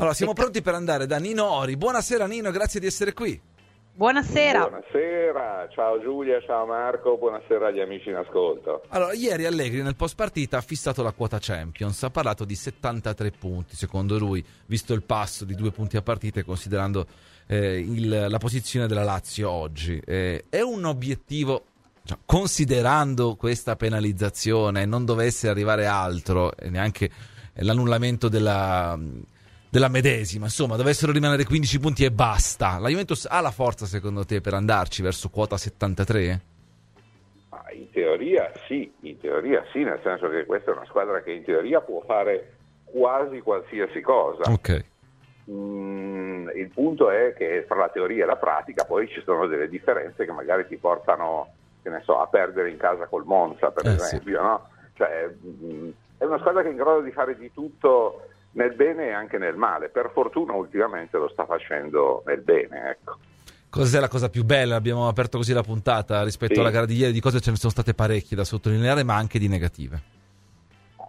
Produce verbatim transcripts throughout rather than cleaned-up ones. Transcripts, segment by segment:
Allora, siamo pronti per andare da Nino Ori. Buonasera Nino, grazie di essere qui. Buonasera. Buonasera, ciao Giulia, ciao Marco, buonasera agli amici in ascolto. Allora, ieri Allegri nel post partita ha fissato la quota Champions, ha parlato di settantatré punti, secondo lui, visto il passo di due punti a partita e considerando eh, il, la posizione della Lazio oggi. Eh, è un obiettivo, cioè, considerando questa penalizzazione, non dovesse arrivare altro, e neanche l'annullamento della... della medesima, insomma, dovessero rimanere quindici punti e basta, la Juventus ha la forza secondo te per andarci verso quota settantatré? In teoria sì, in teoria sì, nel senso che questa è una squadra che in teoria può fare quasi qualsiasi cosa. Ok. Mm, il punto è che tra la teoria e la pratica poi ci sono delle differenze che magari ti portano, che ne so, a perdere in casa col Monza, per eh, esempio, sì. No? Cioè, mm, è una squadra che è in grado di fare di tutto nel bene e anche nel male, per fortuna ultimamente lo sta facendo nel bene, ecco. Cos'è la cosa più bella? Abbiamo aperto così la puntata rispetto sì. alla gara di ieri, di cose ce ne sono state parecchie da sottolineare, ma anche di negative.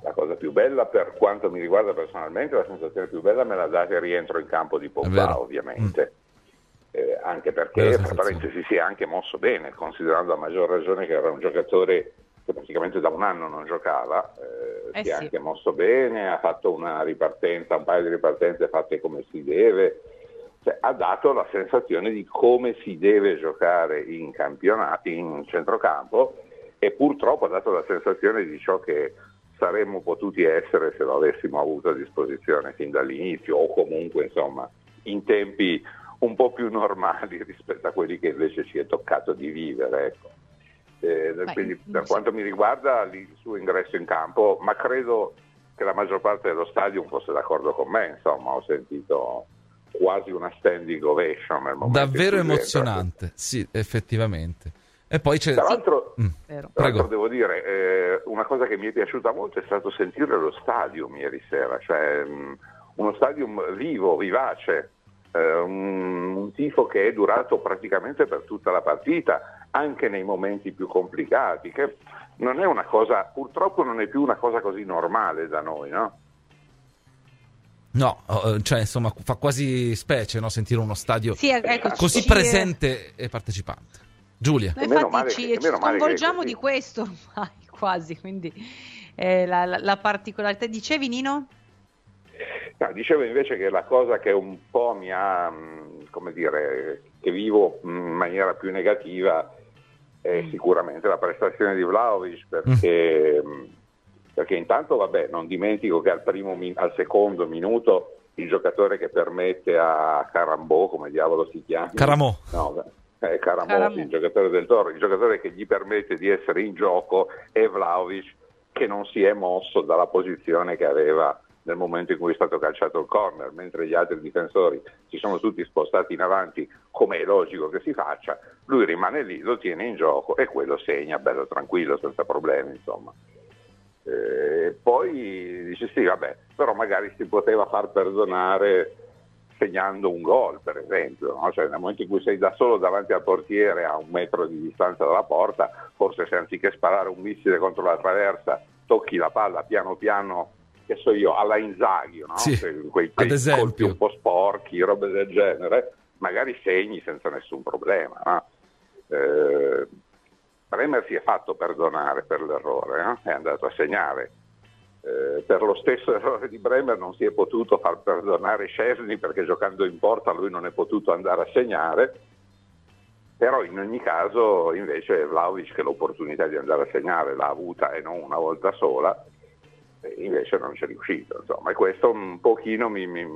La cosa più bella, per quanto mi riguarda personalmente, la sensazione più bella me l'ha data il rientro in campo di Pogba, ovviamente. Mm. Eh, anche perché, tra parentesi, si è anche mosso bene, considerando a maggior ragione che era un giocatore che praticamente da un anno non giocava, eh, eh si è sì. anche mosso bene, ha fatto una ripartenza, un paio di ripartenze fatte come si deve, cioè, ha dato la sensazione di come si deve giocare in campionato, in centrocampo, e purtroppo ha dato la sensazione di ciò che saremmo potuti essere se lo avessimo avuto a disposizione fin dall'inizio, o comunque insomma in tempi un po' più normali rispetto a quelli che invece ci è toccato di vivere, ecco. Eh, quindi per quanto mi riguarda il suo ingresso in campo, ma credo che la maggior parte dello stadio fosse d'accordo con me, insomma ho sentito quasi una standing ovation nel momento davvero emozionante entra. Sì, effettivamente. E poi c'è... Tra l'altro, sì. tra l'altro devo dire eh, una cosa che mi è piaciuta molto è stato sentire lo stadium ieri sera, cioè mh, uno stadium vivo, vivace, eh, un, un tifo che è durato praticamente per tutta la partita, anche nei momenti più complicati, che non è una cosa, purtroppo non è più una cosa così normale da noi, no? No, cioè insomma fa quasi specie, no, sentire uno stadio sì, ecco, così presente è... e partecipante. Giulia. Noi infatti ci, che, ci sconvolgiamo di questo ormai quasi, quindi eh, la, la, la particolarità. Dicevi Nino? No, dicevo invece che la cosa che un po' mi ha, come dire, che vivo in maniera più negativa è sicuramente la prestazione di Vlahović, perché, mm. perché intanto vabbè, non dimentico che al, primo, al secondo minuto il giocatore che permette a Caramò, come diavolo si chiama? Caramò. No, è Caramò, Caramò. Il giocatore del Toro, il giocatore che gli permette di essere in gioco è Vlahović, che non si è mosso dalla posizione che aveva nel momento in cui è stato calciato il corner, mentre gli altri difensori si sono tutti spostati in avanti, come è logico che si faccia, lui rimane lì, lo tiene in gioco e quello segna bello tranquillo, senza problemi, insomma. E poi dice sì, vabbè, però magari si poteva far perdonare segnando un gol, per esempio, no? Cioè, nel momento in cui sei da solo davanti al portiere a un metro di distanza dalla porta, forse se anziché sparare un missile contro la traversa tocchi la palla piano piano, che so io, alla Inzaghi, no? Sì, quei, quei colpi un po' sporchi, robe del genere, magari segni senza nessun problema, no? eh, Bremer si è fatto perdonare per l'errore, no? È andato a segnare. Eh, per lo stesso errore di Bremer non si è potuto far perdonare Szczesny, perché giocando in porta lui non è potuto andare a segnare, però in ogni caso invece Vlahović, che l'opportunità di andare a segnare l'ha avuta e non una volta sola, invece non c'è riuscito, insomma, e questo un pochino mi, mi,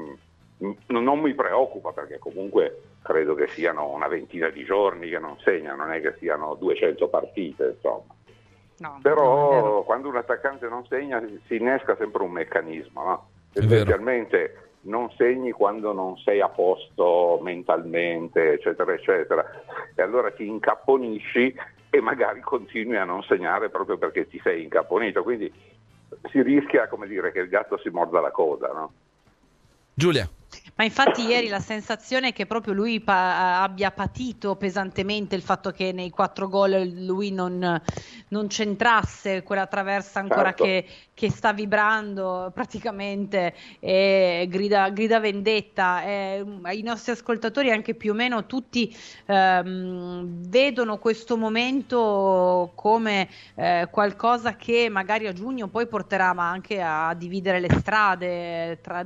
non mi preoccupa, perché comunque credo che siano una ventina di giorni che non segna, non è che siano duecento partite, insomma. No, però quando un attaccante non segna si innesca sempre un meccanismo, no? Essenzialmente non segni quando non sei a posto mentalmente, eccetera eccetera, e allora ti incapponisci e magari continui a non segnare proprio perché ti sei incapponito, quindi si rischia, come dire, che il gatto si morda la coda, no? Giulia. ma infatti ieri la sensazione è che proprio lui pa- abbia patito pesantemente il fatto che nei quattro gol lui non, non centrasse quella traversa ancora certo. che, che sta vibrando praticamente e grida, grida vendetta. E i nostri ascoltatori anche più o meno tutti ehm, vedono questo momento come eh, qualcosa che magari a giugno poi porterà ma anche a dividere le strade tra,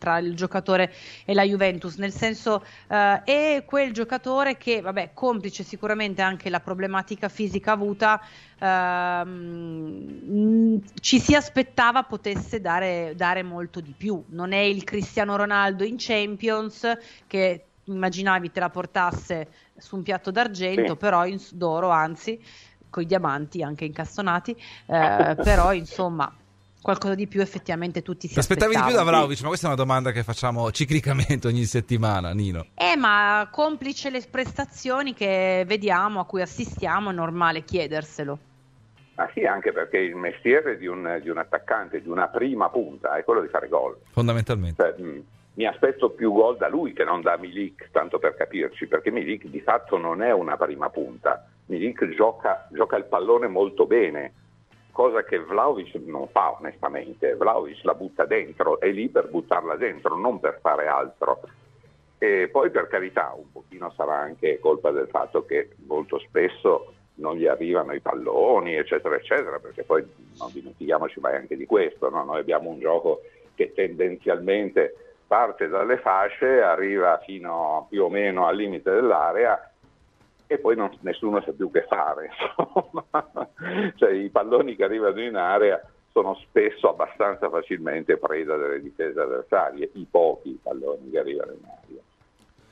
tra il giocatore e la Juventus, nel senso eh, è quel giocatore che vabbè complice sicuramente anche la problematica fisica avuta ehm, ci si aspettava potesse dare, dare molto di più. Non è il Cristiano Ronaldo in Champions che immaginavi te la portasse su un piatto d'argento, sì. però in, d'oro anzi, con i diamanti anche incastonati, eh, però insomma qualcosa di più effettivamente tutti si aspettavi di più da Vlahović, ma questa è una domanda che facciamo ciclicamente ogni settimana, Nino. Eh ma complice le prestazioni che vediamo, a cui assistiamo, è normale chiederselo. Ah sì, anche perché il mestiere di un, di un attaccante, di una prima punta, è quello di fare gol. Fondamentalmente. Cioè, mh, mi aspetto più gol da lui che non da Milik, tanto per capirci, perché Milik di fatto non è una prima punta. Milik gioca, gioca il pallone molto bene, cosa che Vlahović non fa onestamente. Vlahović la butta dentro, è lì per buttarla dentro, non per fare altro. E poi per carità un pochino sarà anche colpa del fatto che molto spesso non gli arrivano i palloni eccetera eccetera, perché poi non dimentichiamoci mai anche di questo, no? Noi abbiamo un gioco che tendenzialmente parte dalle fasce, arriva fino più o meno al limite dell'area e poi non, nessuno sa più che fare, insomma. Cioè, i palloni che arrivano in area sono spesso abbastanza facilmente preda delle difese avversarie, i pochi palloni che arrivano in area,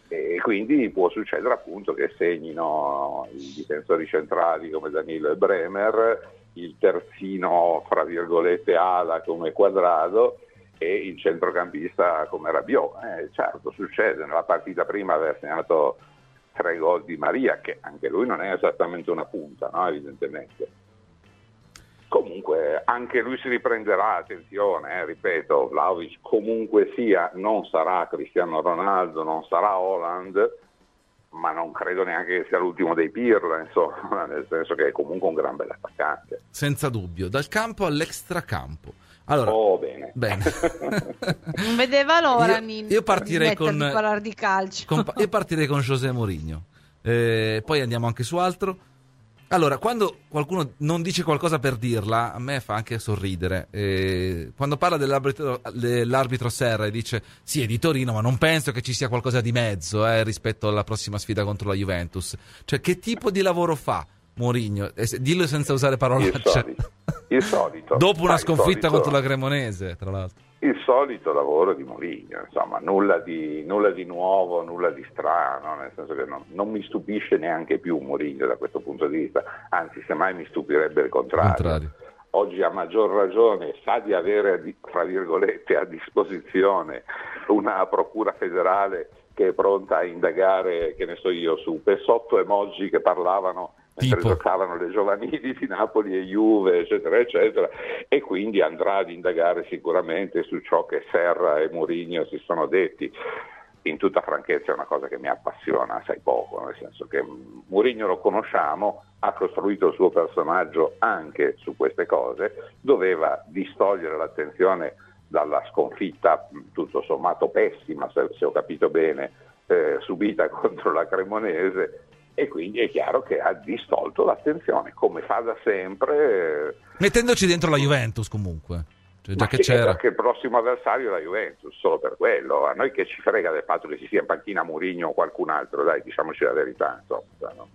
e quindi può succedere appunto che segnino i difensori centrali come Danilo e Bremer, il terzino fra virgolette ala come Quadrado e il centrocampista come Rabiot. Eh, certo, succede. Nella partita prima aveva segnato tre gol di Maria, che anche lui non è esattamente una punta, no? Evidentemente. Comunque anche lui si riprenderà, attenzione, eh, ripeto, Vlahović comunque sia non sarà Cristiano Ronaldo, non sarà Holland, ma non credo neanche che sia l'ultimo dei Pirlo, insomma, nel senso che è comunque un gran bell'attaccante. Senza dubbio, dal campo all'extracampo. Allora, oh, bene. bene. Non vedeva l'ora, io, Nino, io partirei con a parlare di calcio. Con, io partirei con José Mourinho. Eh, poi andiamo anche su altro. Allora, quando qualcuno non dice qualcosa per dirla, a me fa anche sorridere. Eh, quando parla dell'arbitro, dell'arbitro Serra e dice "Sì, è di Torino, ma non penso che ci sia qualcosa di mezzo eh, rispetto alla prossima sfida contro la Juventus". Cioè, che tipo di lavoro fa Mourinho? Eh, dillo senza usare parolacce. Il solito, il solito. Dopo una ah, sconfitta solito, contro la Cremonese, tra l'altro. Il solito lavoro di Mourinho, insomma, nulla di, nulla di nuovo, nulla di strano, nel senso che non, non mi stupisce neanche più Mourinho da questo punto di vista, anzi semmai mi stupirebbe il contrario. Il contrario. Oggi a maggior ragione sa di avere, tra virgolette, a disposizione una procura federale che è pronta a indagare, che ne so io, su Pesotto e Moggi che parlavano mentre tipo. Giocavano le giovanili di Napoli e Juve eccetera eccetera, e quindi andrà ad indagare sicuramente su ciò che Serra e Mourinho si sono detti. In tutta franchezza è una cosa che mi appassiona assai poco, nel senso che Mourinho lo conosciamo, ha costruito il suo personaggio anche su queste cose, doveva distogliere l'attenzione dalla sconfitta tutto sommato pessima, se, se ho capito bene, eh, subita contro la Cremonese, e quindi è chiaro che ha distolto l'attenzione, come fa da sempre, mettendoci dentro la Juventus comunque, cioè, già che c'era, perché il prossimo avversario è la Juventus, solo per quello. A noi che ci frega del fatto che ci sia in panchina Mourinho o qualcun altro, dai, diciamoci la verità, insomma, no?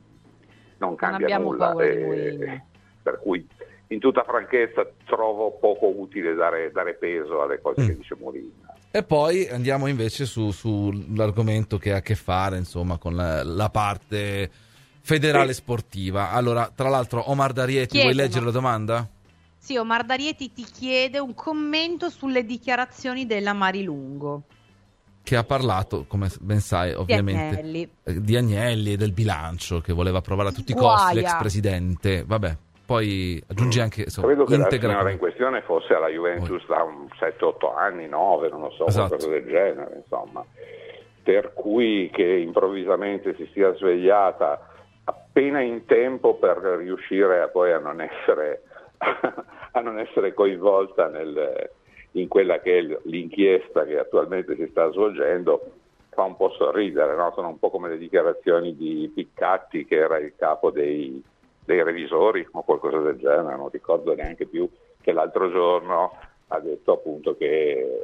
Non cambia non nulla e... per cui in tutta franchezza trovo poco utile dare, dare peso alle cose mm. che dice Mourinho. E poi andiamo invece su sull'argomento che ha a che fare, insomma, con la, la parte federale sportiva. Allora, tra l'altro, Omar Darieti, Chievo. Vuoi leggere la domanda? Sì, Omar Darieti ti chiede un commento sulle dichiarazioni della Marilungo, che ha parlato, come ben sai, ovviamente, di Agnelli, eh, di Agnelli e del bilancio che voleva approvare a tutti i costi l'ex presidente. Vabbè. poi aggiungi anche so, credo che integra... la signora in questione fosse alla Juventus da sette otto anni, nove, non lo so, esatto, qualcosa del genere, insomma, per cui che improvvisamente si sia svegliata appena in tempo per riuscire a poi a non essere a non essere coinvolta nel, in quella che è l'inchiesta che attualmente si sta svolgendo, fa un po' sorridere, no? Sono un po' come le dichiarazioni di Piccatti, che era il capo dei, dei revisori o qualcosa del genere, non ricordo neanche più, che l'altro giorno ha detto appunto che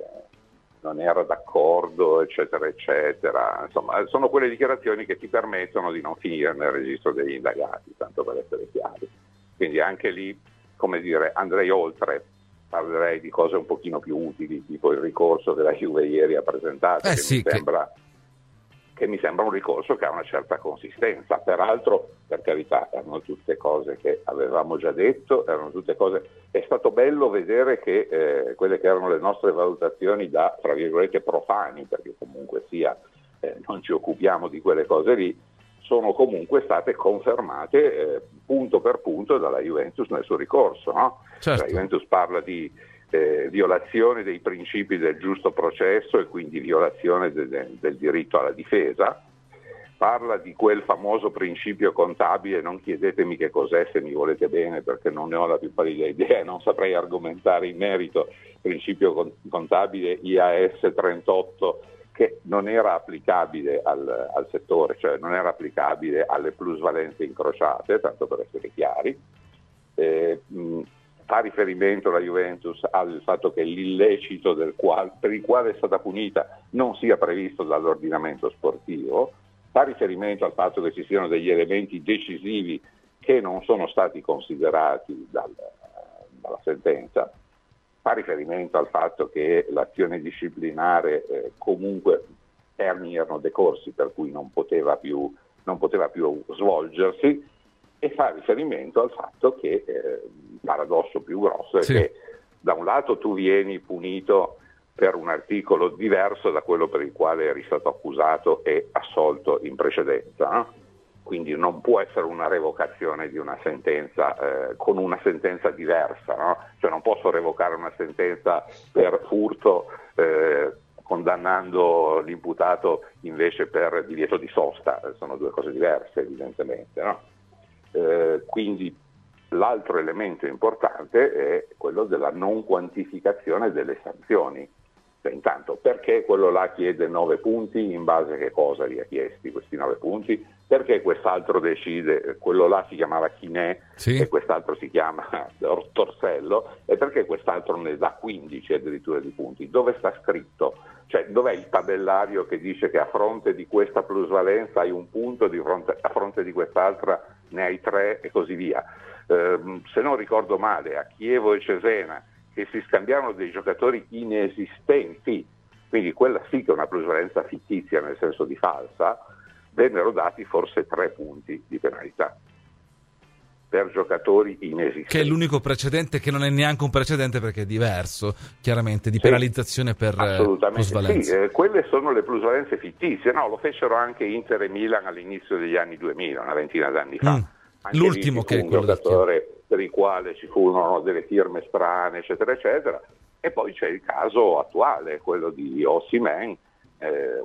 non era d'accordo, eccetera eccetera. Insomma, sono quelle dichiarazioni che ti permettono di non finire nel registro degli indagati, tanto per essere chiari. Quindi anche lì, come dire, andrei oltre, parlerei di cose un pochino più utili, tipo il ricorso che la Juve ieri ha presentato, eh che, sì, mi sembra, che... che mi sembra un ricorso che ha una certa consistenza. Peraltro, per carità, erano tutte cose che avevamo già detto, erano tutte cose... È stato bello vedere che eh, quelle che erano le nostre valutazioni da, tra virgolette, profani, perché comunque sia eh, non ci occupiamo di quelle cose lì, sono comunque state confermate eh, punto per punto dalla Juventus nel suo ricorso, no? Certo. La Juventus parla di eh, violazione dei principi del giusto processo e quindi violazione de- de- del diritto alla difesa, parla di quel famoso principio contabile, non chiedetemi che cos'è se mi volete bene perché non ne ho la più pallida idea, non saprei argomentare in merito, principio con- contabile I A S trentotto, che non era applicabile al, al settore, cioè non era applicabile alle plusvalenze incrociate, tanto per essere chiari. Eh, mh, fa riferimento la Juventus al fatto che l'illecito del qual, per il quale è stata punita non sia previsto dall'ordinamento sportivo, fa riferimento al fatto che ci siano degli elementi decisivi che non sono stati considerati dal, dalla sentenza, fa riferimento al fatto che l'azione disciplinare eh, comunque termini erano decorsi per cui non poteva più, non poteva più svolgersi, e fa riferimento al fatto che eh, il paradosso più grosso è sì. che da un lato tu vieni punito per un articolo diverso da quello per il quale eri stato accusato e assolto in precedenza, no? Quindi non può essere una revocazione di una sentenza eh, con una sentenza diversa, no? Cioè non posso revocare una sentenza per furto eh, condannando l'imputato invece per divieto di sosta, sono due cose diverse evidentemente, no? Eh, quindi l'altro elemento importante è quello della non quantificazione delle sanzioni. Cioè, intanto perché quello là chiede nove punti, in base a che cosa li ha chiesti questi nove punti? Perché quest'altro decide, quello là si chiamava Chinè, sì, e quest'altro si chiama Torsello, e perché quest'altro ne dà quindici addirittura di punti? Dove sta scritto? Cioè dov'è il tabellario che dice che a fronte di questa plusvalenza hai un punto, di fronte, a fronte di quest'altra ne hai tre e così via? Eh, se non ricordo male, a Chievo e Szczesny che si scambiarono dei giocatori inesistenti, quindi quella sì che è una plusvalenza fittizia nel senso di falsa, vennero dati forse tre punti di penalità per giocatori inesistenti. Che è l'unico precedente che non è neanche un precedente perché è diverso, chiaramente, di sì, penalizzazione per plusvalenza. Sì, eh, quelle sono le plusvalenze fittizie, no? Lo fecero anche Inter e Milan all'inizio degli anni duemila, una ventina d'anni fa. Mm. Anche l'ultimo che è un giocatore per il quale ci furono delle firme strane, eccetera, eccetera. E poi c'è il caso attuale, quello di Osimhen,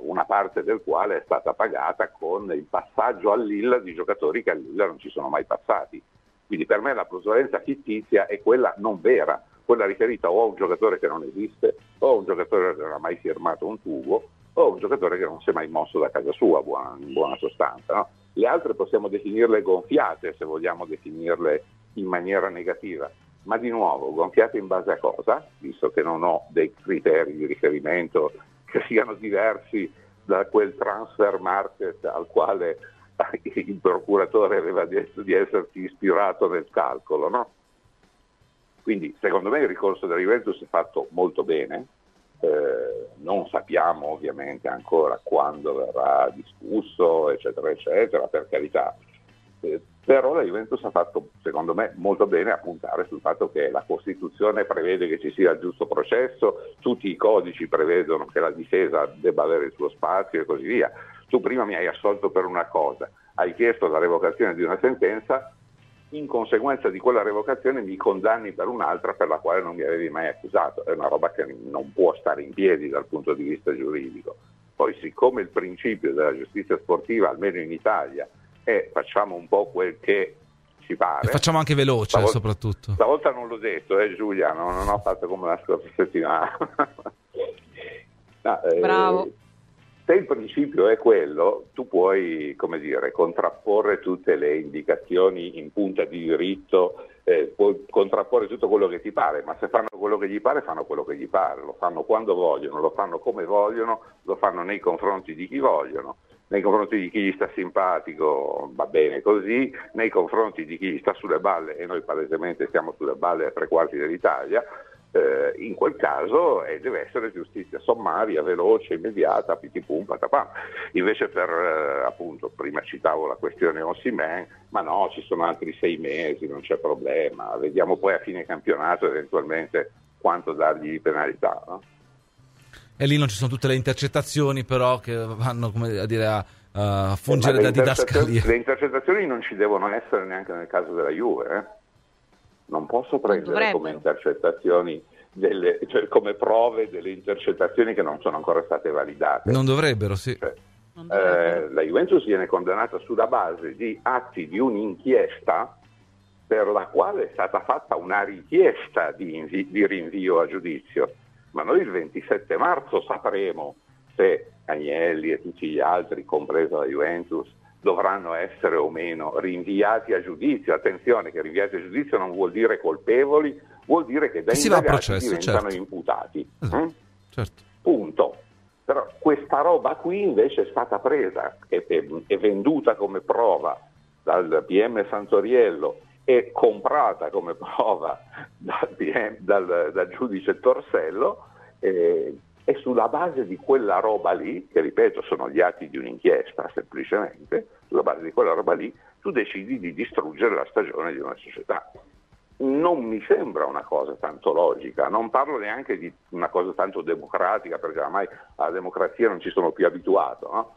una parte del quale è stata pagata con il passaggio a Lilla di giocatori che a Lilla non ci sono mai passati. Quindi per me la plusvalenza fittizia è quella non vera, quella riferita o a un giocatore che non esiste, o a un giocatore che non ha mai firmato un tubo, o a un giocatore che non si è mai mosso da casa sua, buona, in buona sostanza, no? Le altre possiamo definirle gonfiate, se vogliamo definirle in maniera negativa. Ma di nuovo, gonfiate in base a cosa? Visto che non ho dei criteri di riferimento che siano diversi da quel transfer market al quale il procuratore aveva detto di essersi ispirato nel calcolo, no? Quindi secondo me il ricorso della Juventus è fatto molto bene, eh, non sappiamo ovviamente ancora quando verrà discusso, eccetera eccetera, per carità, eh, però la Juventus ha fatto secondo me molto bene a puntare sul fatto che la Costituzione prevede che ci sia il giusto processo, tutti i codici prevedono che la difesa debba avere il suo spazio e così via. Tu prima mi hai assolto per una cosa, hai chiesto la revocazione di una sentenza, in conseguenza di quella revocazione mi condanni per un'altra per la quale non mi avevi mai accusato. È una roba che non può stare in piedi dal punto di vista giuridico. Poi, siccome il principio della giustizia sportiva, almeno in Italia, è facciamo un po' quel che ci pare. E facciamo anche veloce, stavolta, soprattutto. Stavolta non l'ho detto, eh Giulia, non, non ho fatto come la scorsa settimana. no, eh, Bravo. Se il principio è quello, tu puoi, come dire, contrapporre tutte le indicazioni in punta di diritto, eh, puoi contrapporre tutto quello che ti pare, ma se fanno quello che gli pare, fanno quello che gli pare, lo fanno quando vogliono, lo fanno come vogliono, lo fanno nei confronti di chi vogliono, nei confronti di chi gli sta simpatico va bene così, nei confronti di chi gli sta sulle balle, e noi palesemente stiamo sulle balle a tre quarti dell'Italia. Eh, in quel caso eh, deve essere giustizia sommaria, veloce, immediata, pitipum, patapam. Invece per eh, appunto, prima citavo la questione Osimhen, ma no, ci sono altri sei mesi, non c'è problema, vediamo poi a fine campionato eventualmente quanto dargli di penalità, no? E lì non ci sono tutte le intercettazioni però che vanno, come a dire, a uh, fungere eh, da didascalia. Le intercettazioni non ci devono essere neanche nel caso della Juve, eh? Non posso prendere come intercettazioni delle, cioè come prove delle intercettazioni che non sono ancora state validate. Non dovrebbero, sì. Cioè, non dovrebbero. Eh, la Juventus viene condannata sulla base di atti di un'inchiesta per la quale è stata fatta una richiesta di, invi- di rinvio a giudizio. Ma noi il ventisette marzo sapremo se Agnelli e tutti gli altri, compresa la Juventus, dovranno essere o meno rinviati a giudizio. Attenzione che rinviati a giudizio non vuol dire colpevoli, vuol dire che da indagati diventano, certo, imputati. Esatto. Mm? Certo. Punto. Però questa roba qui invece è stata presa e, e, e venduta come prova dal P M Santoriello e comprata come prova dal, P M, dal, dal giudice Torsello, eh, e sulla base di quella roba lì, che ripeto sono gli atti di un'inchiesta semplicemente, sulla base di quella roba lì tu decidi di distruggere la stagione di una società. Non mi sembra una cosa tanto logica, non parlo neanche di una cosa tanto democratica, perché ormai alla democrazia non ci sono più abituato, no?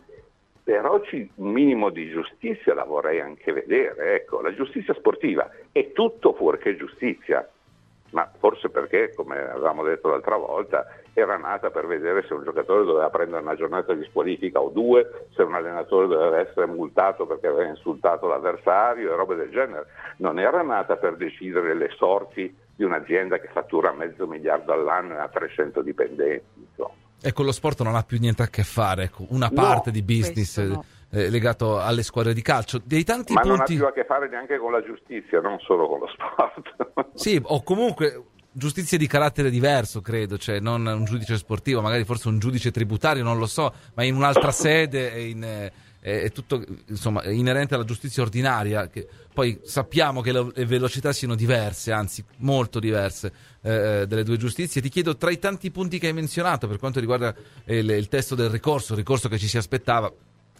Però ci, un minimo di giustizia la vorrei anche vedere, ecco. La giustizia sportiva è tutto fuorché giustizia, ma forse perché, come avevamo detto l'altra volta, era nata per vedere se un giocatore doveva prendere una giornata di squalifica o due, se un allenatore doveva essere multato perché aveva insultato l'avversario e robe del genere. Non era nata per decidere le sorti di un'azienda che fattura mezzo miliardo all'anno e ha trecento dipendenti. Insomma. E con lo sport non ha più niente a che fare, una parte, no, di business no, eh, legato alle squadre di calcio. Dei tanti Ma punti... non ha più a che fare neanche con la giustizia, non solo con lo sport. Sì, o comunque giustizia di carattere diverso, credo, cioè non un giudice sportivo, magari forse un giudice tributario, non lo so, ma in un'altra sede è, in, è, è tutto insomma è inerente alla giustizia ordinaria, che poi sappiamo che le, le velocità siano diverse, anzi molto diverse, eh, delle due giustizie. Ti chiedo, tra i tanti punti che hai menzionato per quanto riguarda il, il testo del ricorso, il ricorso che ci si aspettava,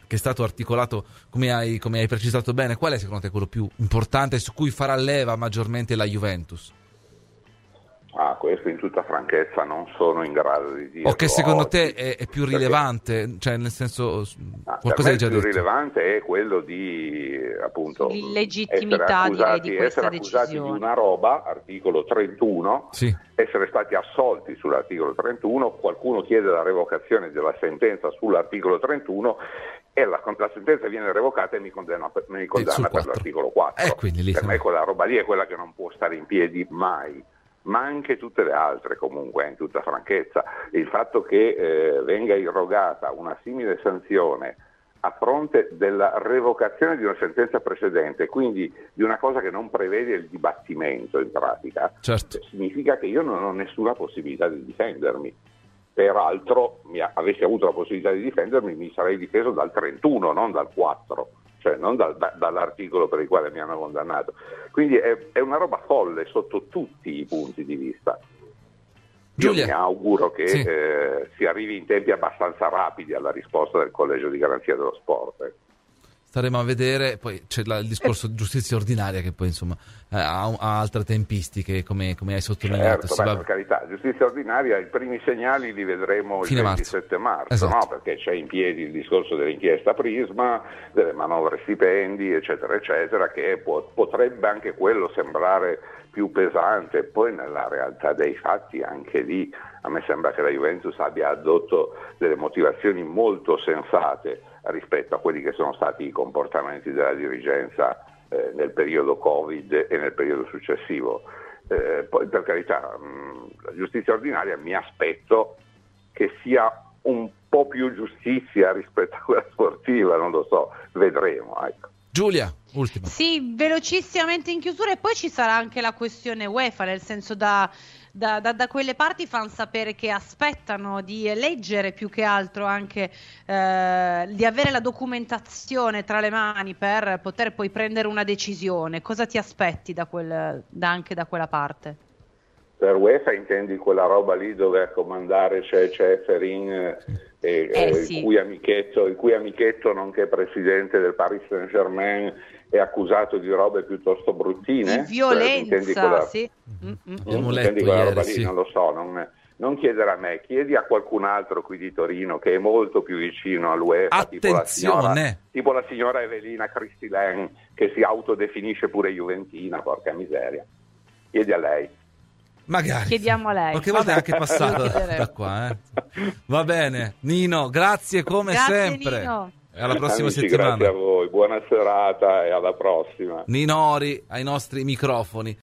che è stato articolato come hai, come hai precisato bene, qual è secondo te quello più importante su cui farà leva maggiormente la Juventus? Ah, questo in tutta franchezza non sono in grado di dire. O che secondo oggi, te è, è più rilevante, perché, cioè nel senso, ah, qualcosa hai già detto. Il più rilevante è quello di, appunto, l'illegittimità accusati, di, di questa decisione. Essere accusati di una roba, articolo trentuno, sì, essere stati assolti sull'articolo trentuno, qualcuno chiede la revocazione della sentenza sull'articolo trentuno e la, la sentenza viene revocata e mi condanna, mi condanna per l'articolo quattro. Eh, quindi, lì, per me quella roba lì è quella che non può stare in piedi mai. Ma anche tutte le altre, comunque, in tutta franchezza. Il fatto che eh, venga irrogata una simile sanzione a fronte della revocazione di una sentenza precedente, quindi di una cosa che non prevede il dibattimento in pratica, certo, significa che io non ho nessuna possibilità di difendermi. Peraltro, mi a- avessi avuto la possibilità di difendermi, mi sarei difeso dal trentuno, non dal quattro. Cioè non dal, da, dall'articolo per il quale mi hanno condannato. Quindi è, è una roba folle sotto tutti i punti di vista. Giulia. Io mi auguro che sì. eh, si arrivi in tempi abbastanza rapidi alla risposta del Collegio di Garanzia dello Sport. staremo a vedere. Poi c'è la, il discorso di giustizia ordinaria, che poi insomma eh, ha, ha altre tempistiche, come, come hai sottolineato. Certo, beh, va... per carità, giustizia ordinaria, i primi segnali li vedremo il ventisette marzo, esatto. No? Perché c'è in piedi il discorso dell'inchiesta Prisma, delle manovre stipendi, eccetera, eccetera, che può, potrebbe anche quello sembrare più pesante. Poi nella realtà dei fatti anche lì a me sembra che la Juventus abbia addotto delle motivazioni molto sensate rispetto a quelli che sono stati i comportamenti della dirigenza eh, nel periodo Covid e nel periodo successivo. Eh, poi per carità, mh, la giustizia ordinaria mi aspetto che sia un po' più giustizia rispetto a quella sportiva, non lo so, vedremo. Ecco. Giulia, ultima. Sì, velocissimamente in chiusura, e poi ci sarà anche la questione UEFA, nel senso da... Da, da, da quelle parti fanno sapere che aspettano di leggere, più che altro anche eh, di avere la documentazione tra le mani per poter poi prendere una decisione. Cosa ti aspetti da quel, da anche da quella parte? Per UEFA intendi quella roba lì dove a comandare c'è, c'è Ferin, eh, eh, eh, sì. il cui amichetto, il cui amichetto nonché presidente del Paris Saint-Germain è accusato di robe piuttosto bruttine, di violenza, quella... sì. Mm-hmm. Abbiamo letto ieri, lì, sì. Non lo so, non, non chiedere a me, chiedi a qualcun altro qui di Torino che è molto più vicino all'UEFA. Attenzione! Tipo la signora, tipo la signora Evelina Cristilen, che si autodefinisce pure juventina, porca miseria. Chiedi a lei. Magari. Chiediamo a lei. Qualche volta è anche passato da qua, eh. Va bene, Nino, grazie come grazie, sempre. Nino. Alla prossima Amici, settimana. Grazie a voi, buona serata e alla prossima. Nino Ori ai nostri microfoni.